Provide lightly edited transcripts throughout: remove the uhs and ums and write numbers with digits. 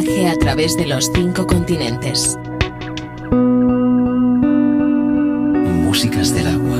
viaje a través de los 5 continentes. Músicas del Agua.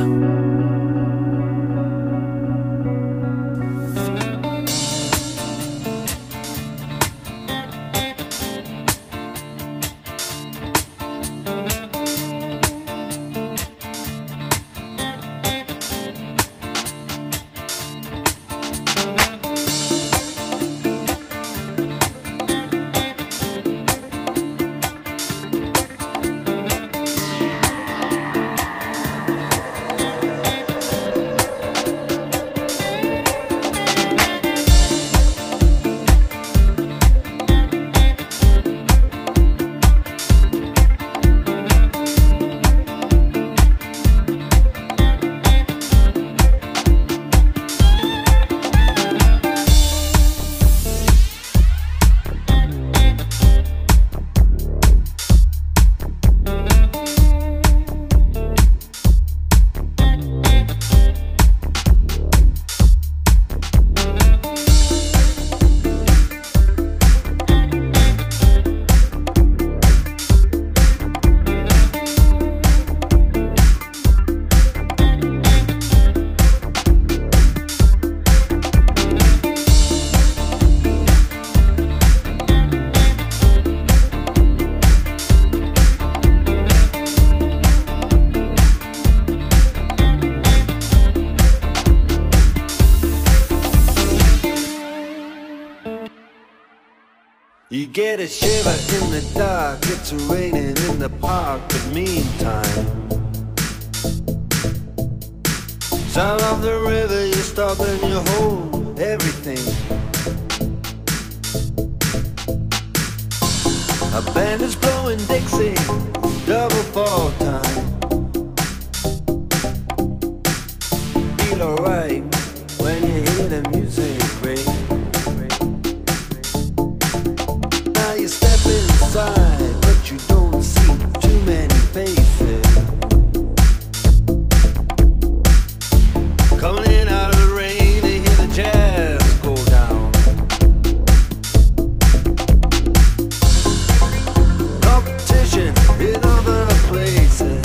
You get a shiver in the dark, it's raining in the park, but meantime, sound of the river, you stop and you hold everything. A band is blowing Dixie, double fall time. Feel alright when you hear the music ring. But you don't see too many faces coming in out of the rain to hear the jazz go down. Competition in other places.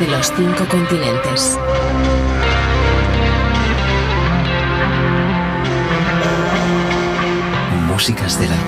de los 5 continentes. Músicas del Agua.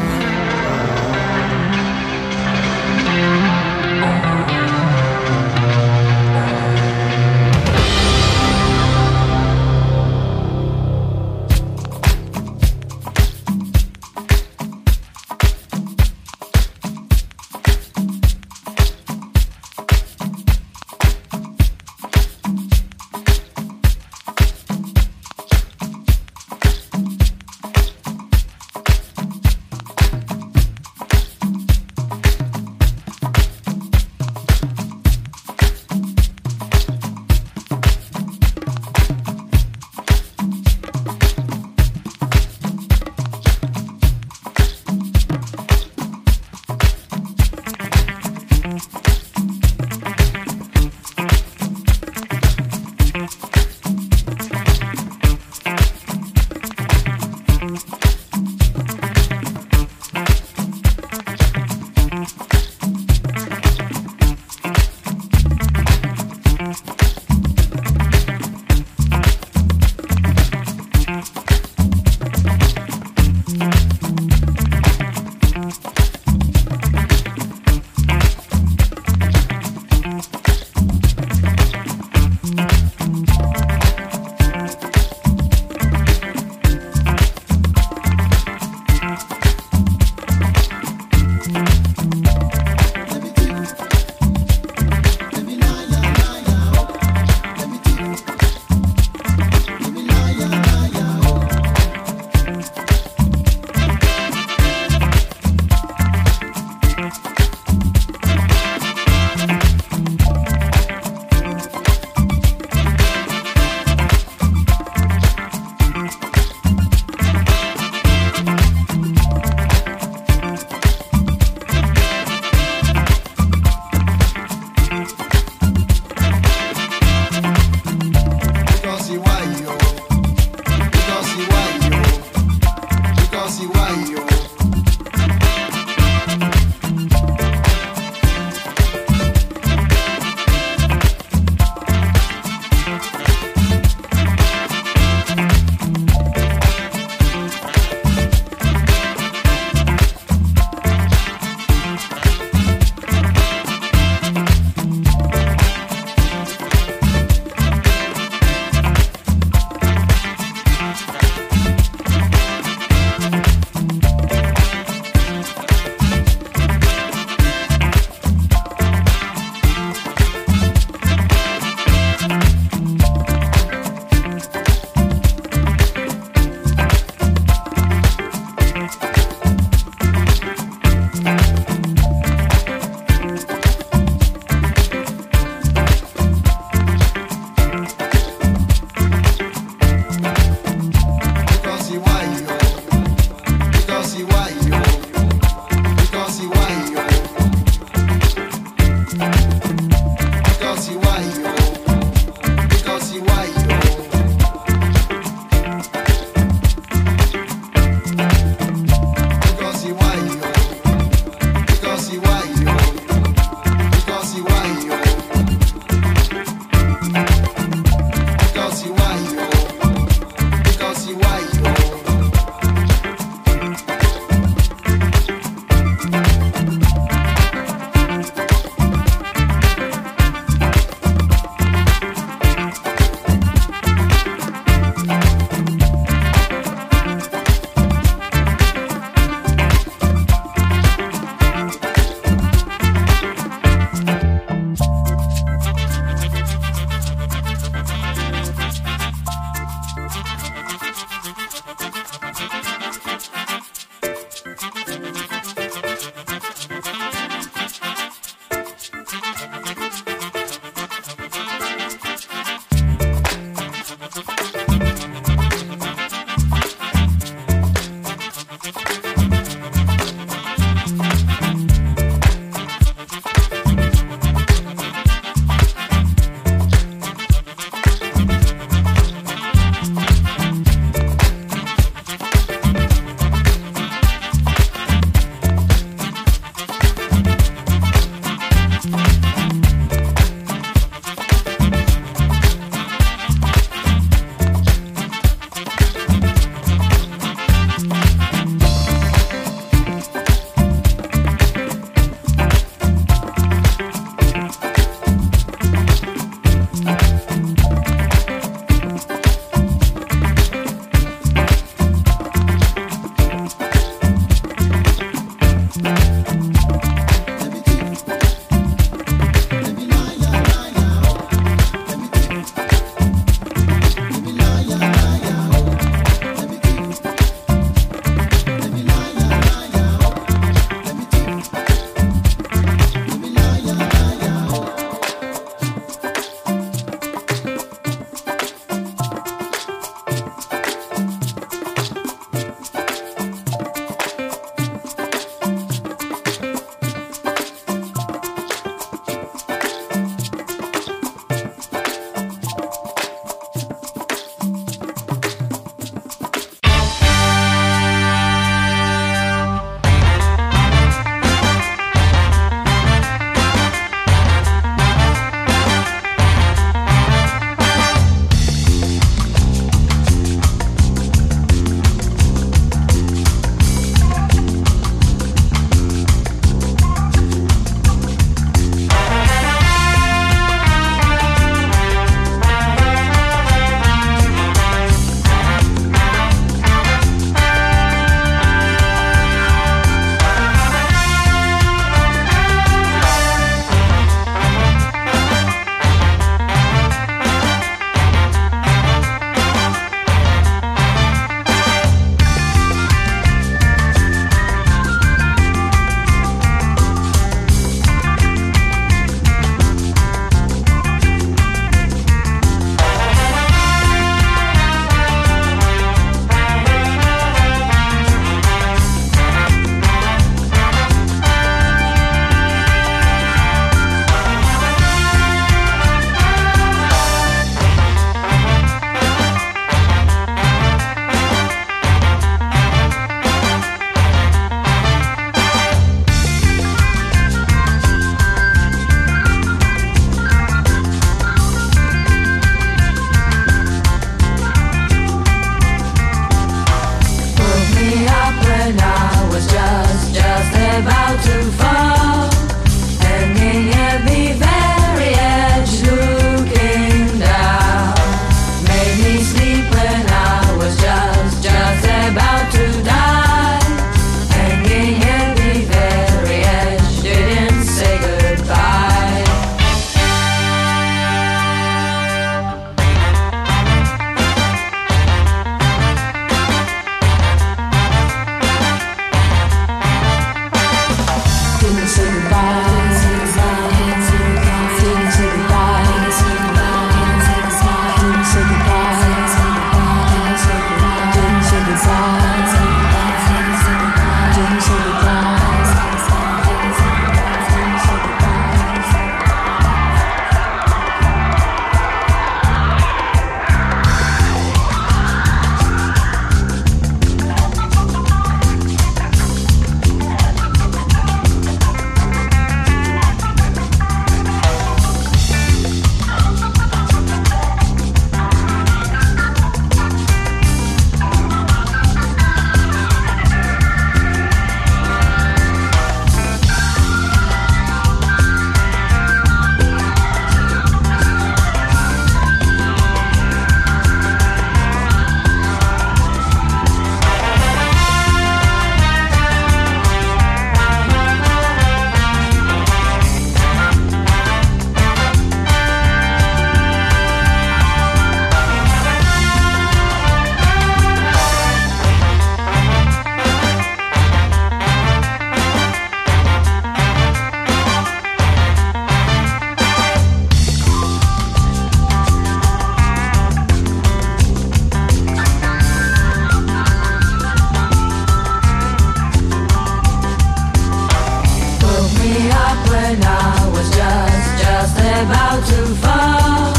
about to fall,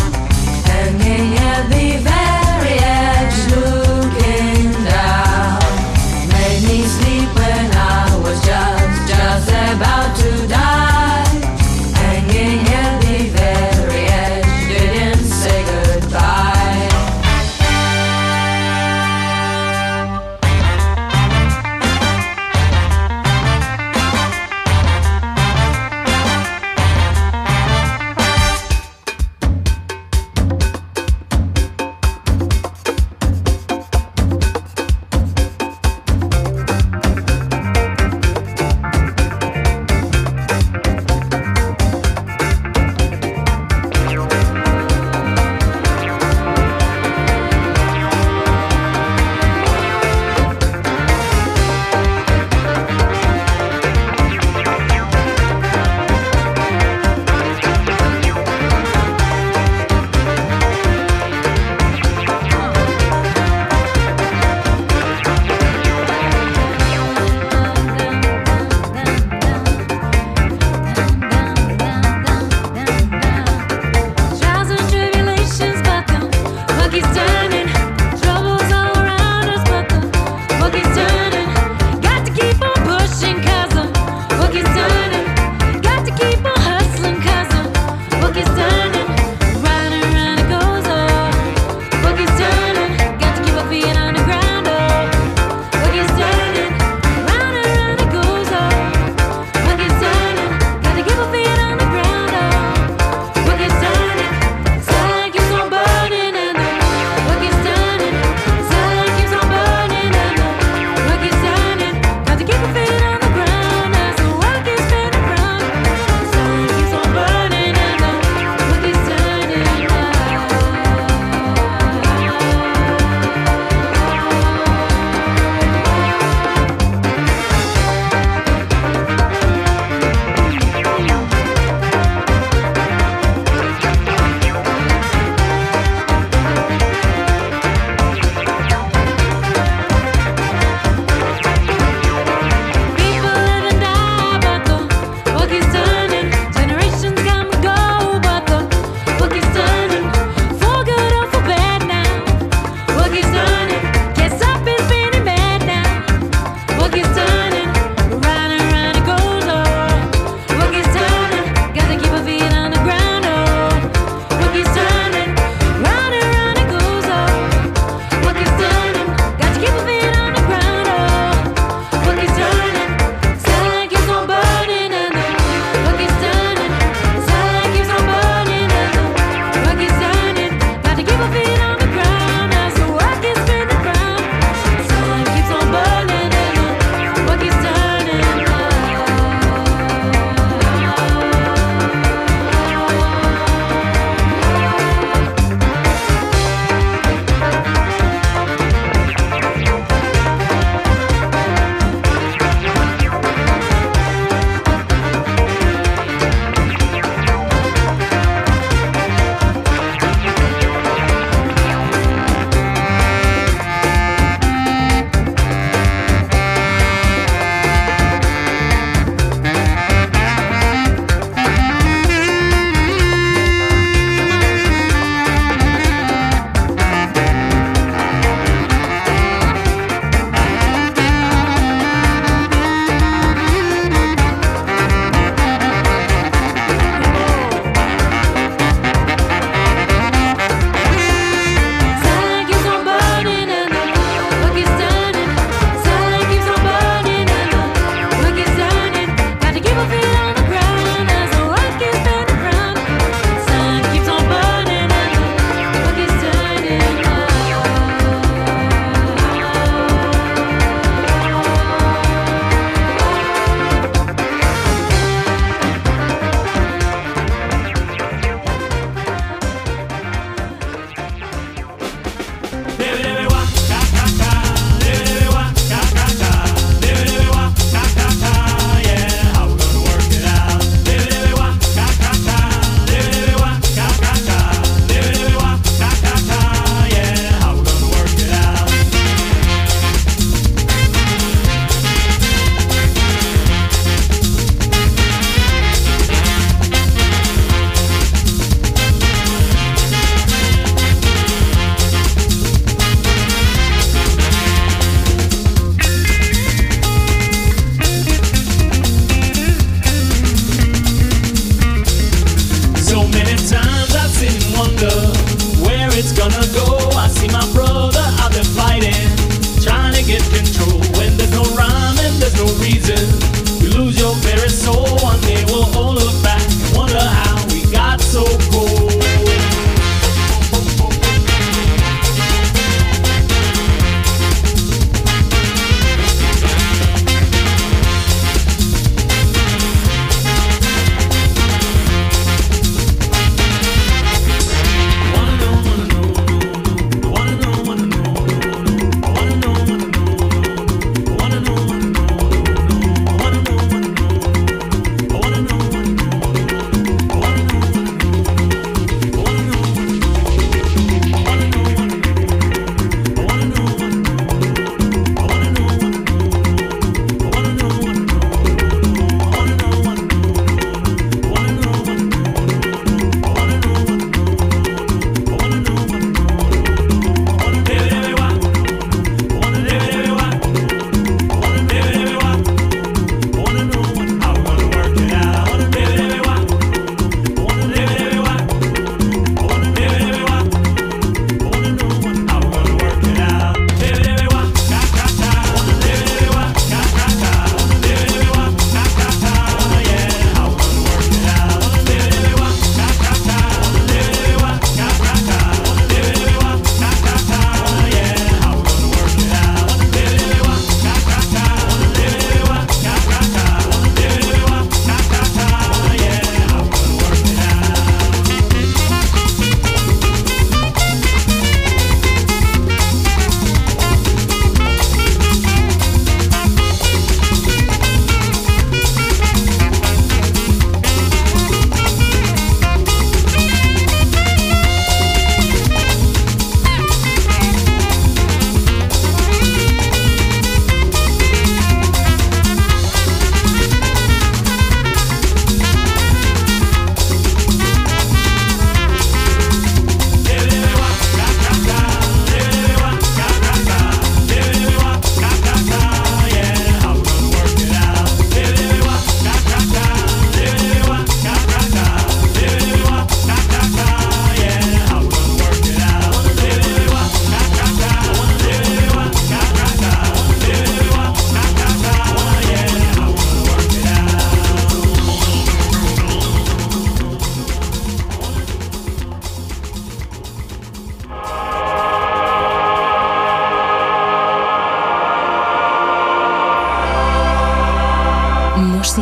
hanging at the very edge, looking down. Made me sleep when I was just about to die, hanging at the very edge, didn't say goodbye.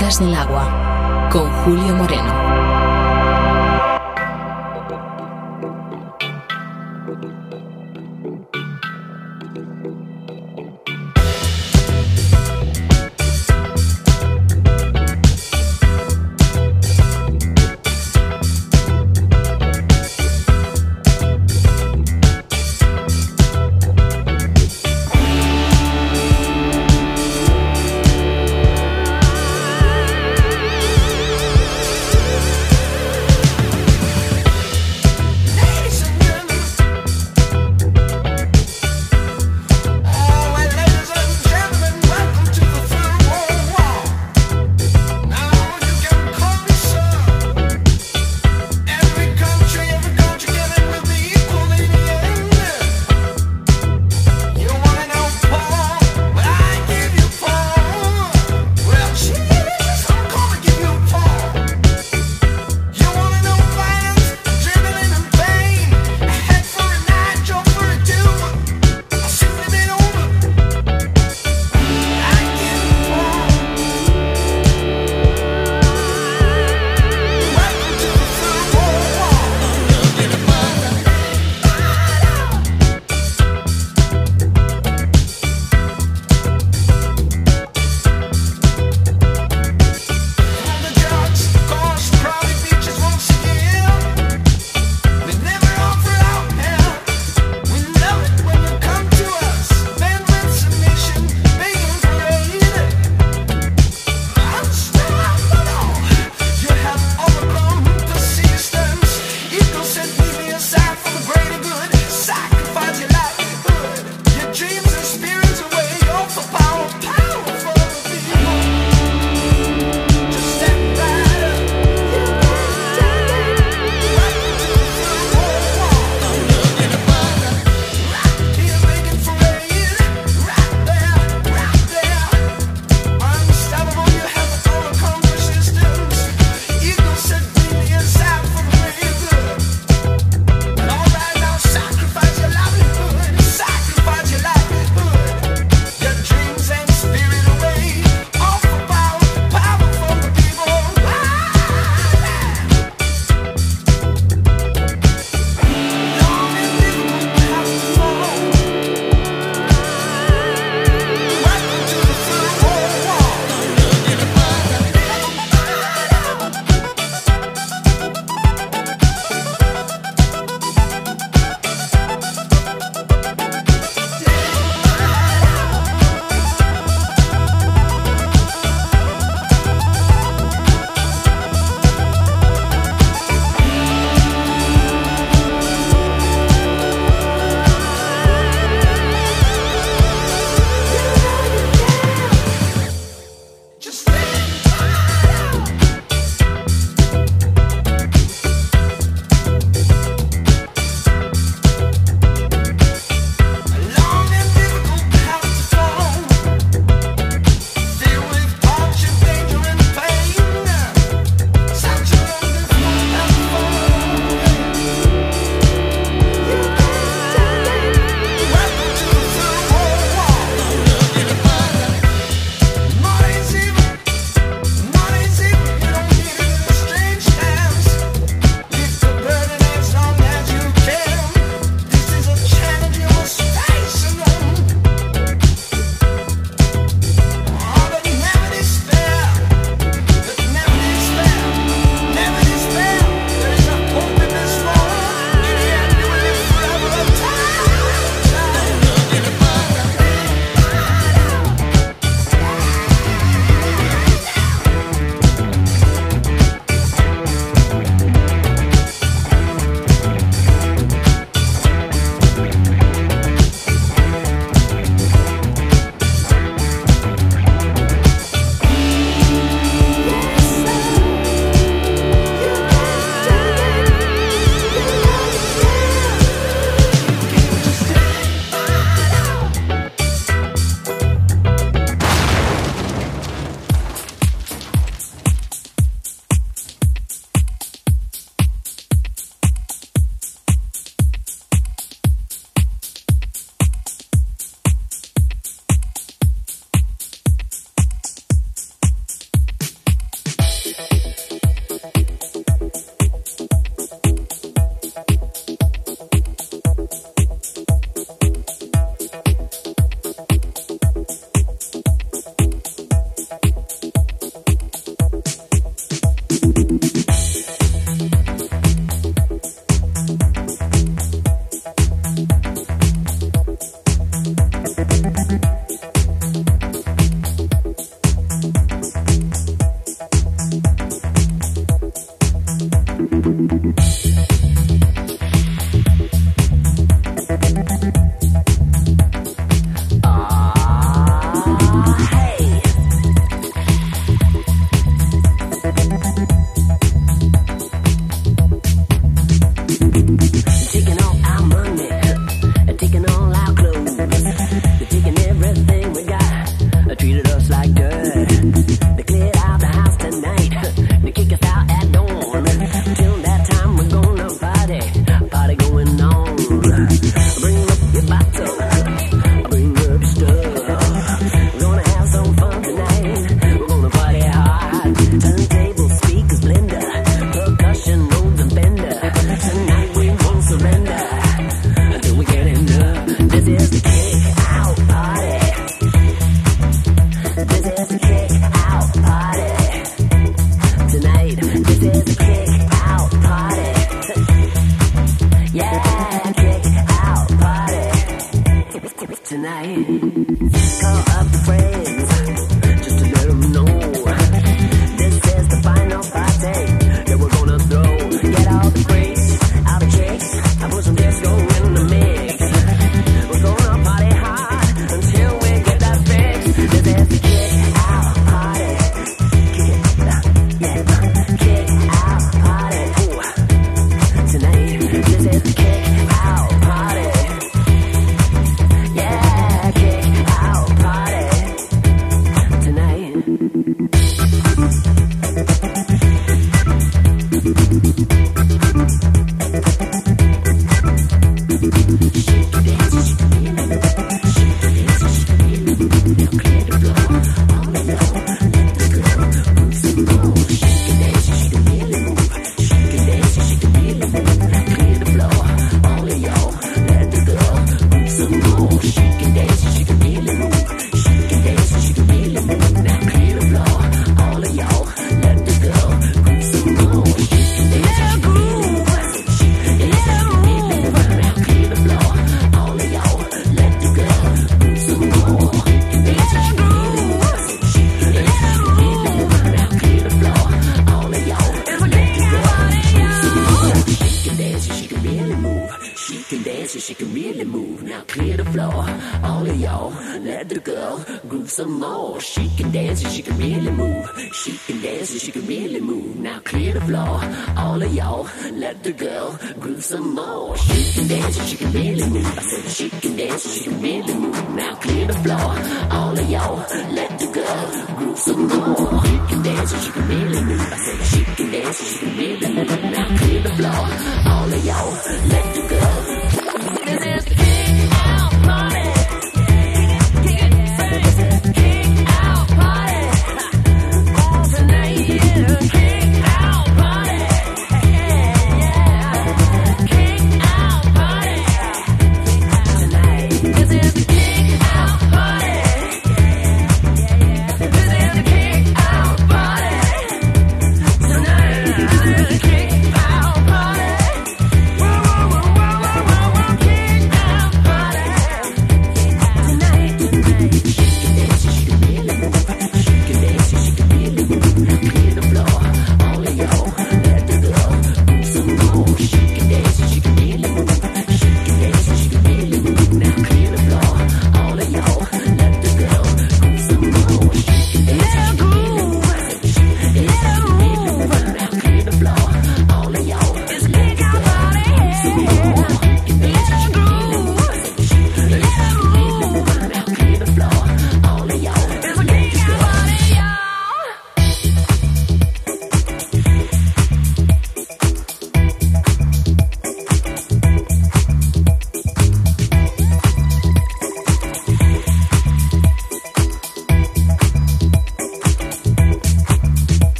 Músicas del Agua, con Julio Moreno.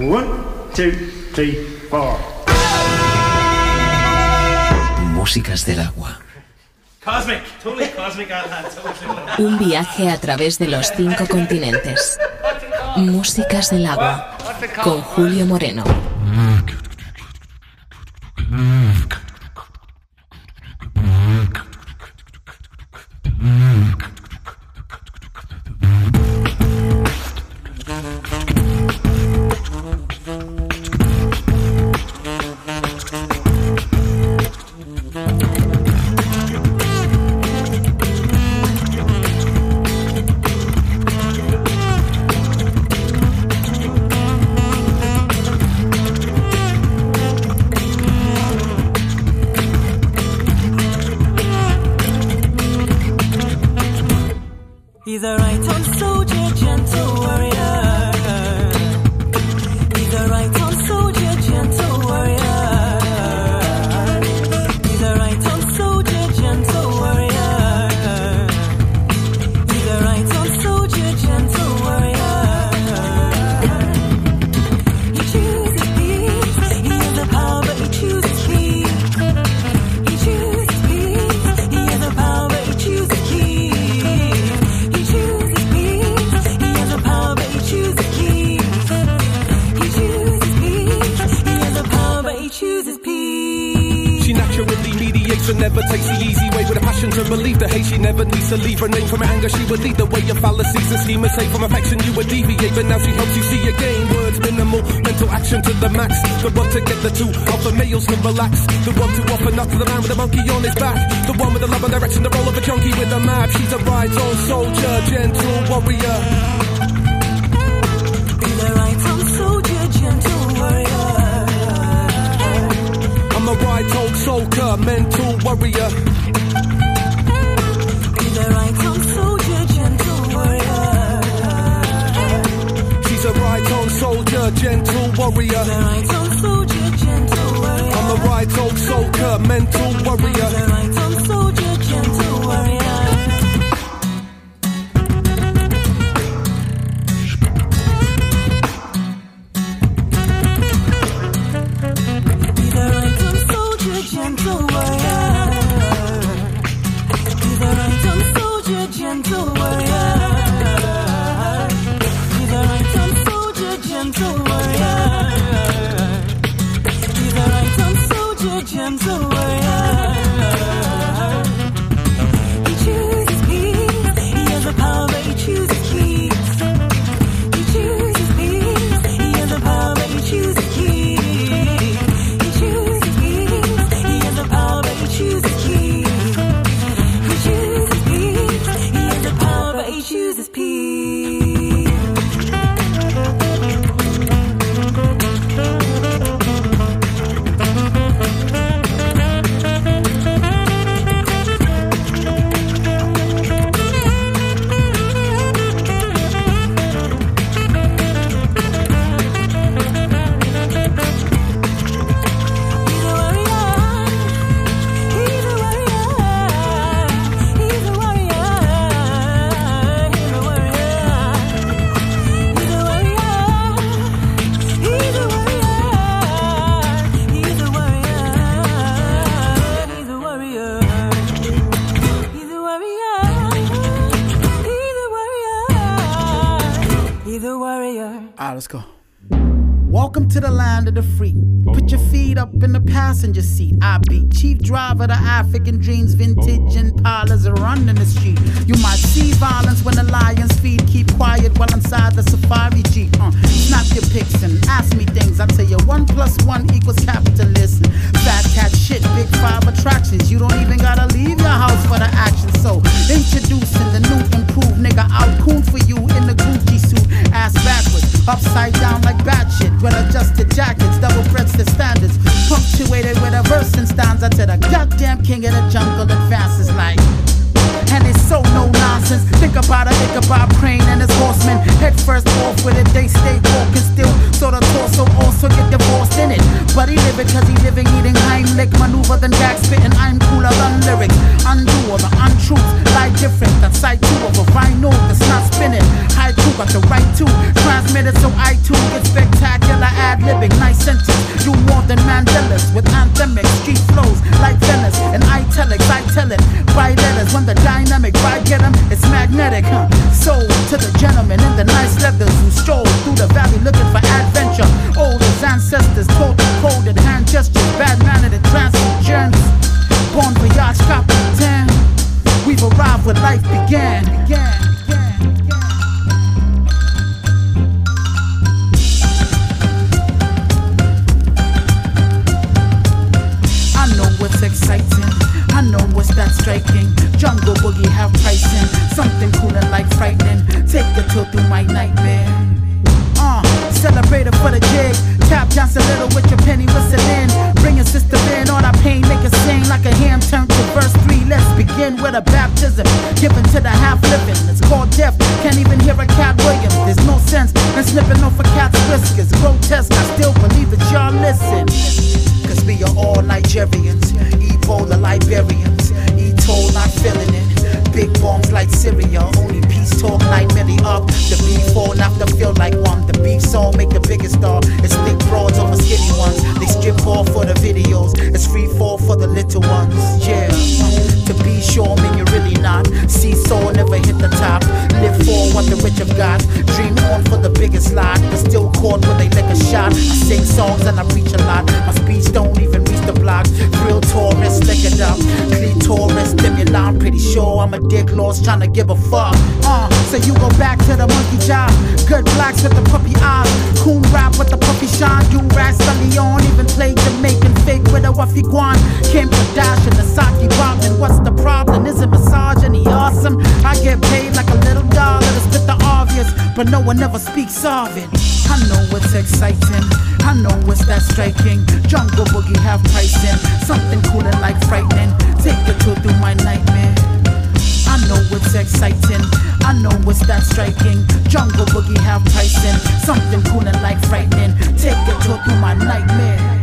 1, 2, 3, 4. Músicas del agua. Cosmic, totally cosmic island, totally. Un viaje a través de los 5 continentes. Músicas del agua, con Julio Moreno. He's a right-on soldier, gentle warrior. He's a right-on soldier, gentle warrior. He's a right-on soldier, gentle warrior. He's a right-on soldier, gentle warrior. He chooses peace. He has the power, but he chooses peace. He chooses peace. He has the power, but he chooses peace. She never takes the easy way with a passion to believe the hate. She never needs to leave her name from her anger. She would lead the way of fallacies and schemers. Say from affection you would deviate, but now she hopes you see again. Words minimal, mental action to the max. The one to get the two alpha males can relax. The one to offer not to the man with a monkey on his back. The one with the love and direction, the role of a junkie with a map. She's a right-on soldier, gentle warrior. Be the right-on soldier, gentle warrior. A right-on soldier, mental warrior. He's a right-on soldier, gentle warrior. She's a right-on soldier, gentle warrior. He's a right-on soldier, gentle warrior. I'm a right-on soldier, mental warrior. He's a right-on soldier, gentle warrior. Passenger seat, I be chief driver to African dreams, vintage impalas are running the street. You might see violence when the lions feed, keep quiet while inside the safari jeep. Snap your pics and ask me things, I'll tell you 1 + 1 equals capitalism. Fat cat shit, big 5 attractions, you don't even gotta leave your house for the action. So introducing the new improved nigga, I'll coon for you in the Gucci suit, ass backwards, upside down like batshit, well adjusted jackets, double breasts to standards, punctuated with a verse and stanza to the goddamn king of the jungle advances like. And it's so no nonsense, think about a Ichabod Crane and his horsemen, head first off with it, they stay walking still, so the torso also get divorced in it, but he live it cause he living eating Heimlich, maneuver than back spitting, I'm cooler than lyrics, undo all the untruths, lie different, the side two of a vinyl that's not spinning, high two got the right two, transmitted so I too get spectacular. than Mandela's, with anthemic street flows like Venice, and italics, I tell it, bright letters, when the dynamic ride get 'em, it's magnetic, huh? Sold to the gentlemen in the nice leathers who stroll through the valley looking for adventure. Old as ancestors, told the cold and hand gestures, bad-mannered and transient germs, born for yacht shopping, damn, we've arrived where life began. Exciting, I know what's that striking. Jungle boogie have pricing, something cool and like frightening. Take the tour through my nightmare. Celebrate it for the jig. Tap dance a little with your penny whistling. Bring your sister in, all that pain make it sing like a ham turned to verse 3. Let's begin with a baptism given to the half living. It's called death. Can't even hear a Cat Williams. There's no sense in slipping off a cat's whiskers. Grotesque. I still believe it. Y'all listen. Cause we are all Nigerians, Ebola Liberians, E-toll not feeling it, big bombs like Syria, only peace talk like many up, the beef all not to feel like one, the beef song make the biggest star, it's thick broads over skinny ones, they strip all for the videos, it's free fall for the little ones, yeah, to be sure man you're really not, seesaw never hit the top, live for what the rich have got, dream on for the biggest lot, but still caught when they lick a shot, I sing songs and I preach a lot, my speech don't even reach the blocks, real tourists lick it up, clitoris, stimuli, I'm pretty sure I'm a dick lost trying to give a fuck, so you go back to the monkey job, good blacks with the puppy eyes, coon rap with the puppy shine, you rats on Leon, even play Jamaican fake with a waffy guan, came to dash in the sake bomb, and what's the problem, isn't misogyny awesome, I get paid like a little dollar to spit the obvious, but no one ever speaks of it, I know it's exciting, I know it's that striking, jungle boogie have pricing, something cool and like frightening, take the tour through my nightmare, I know it's exciting, I know it's that striking, jungle boogie have pricing, something cool and like frightening, take the tour through my nightmare.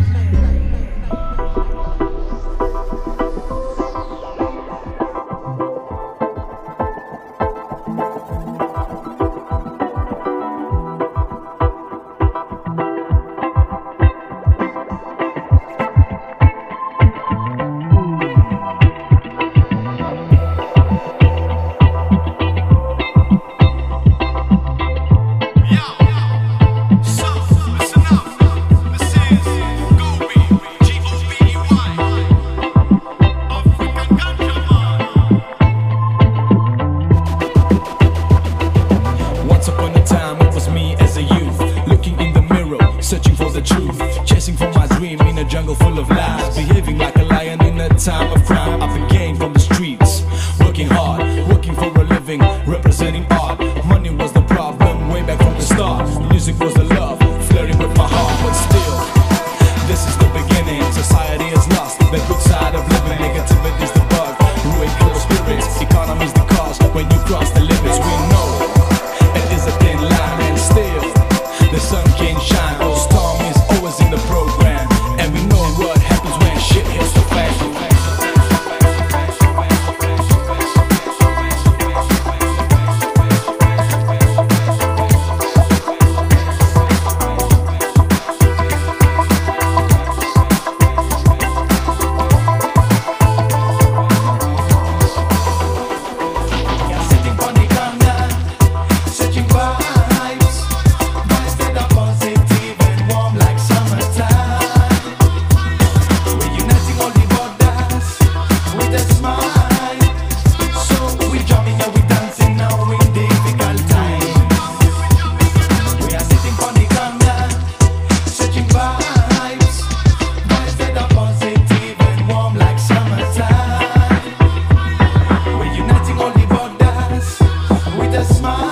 Smile,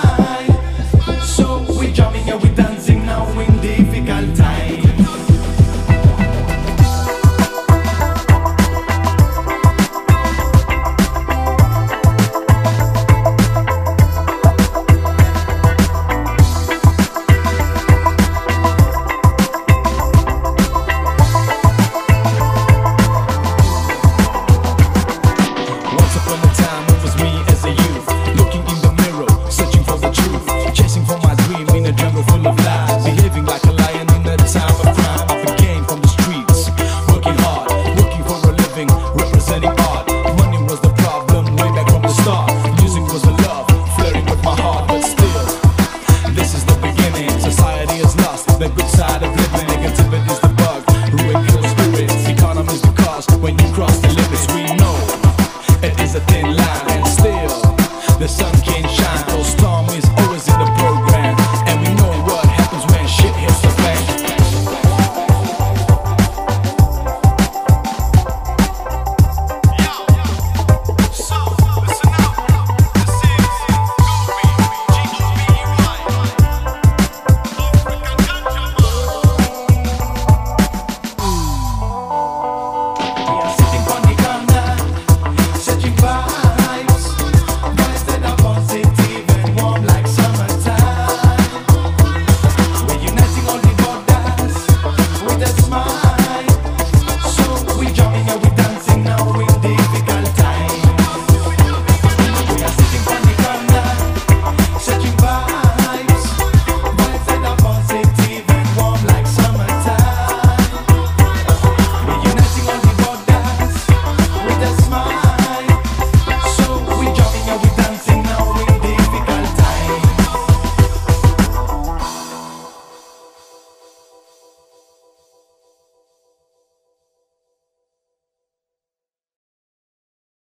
so we jumping and we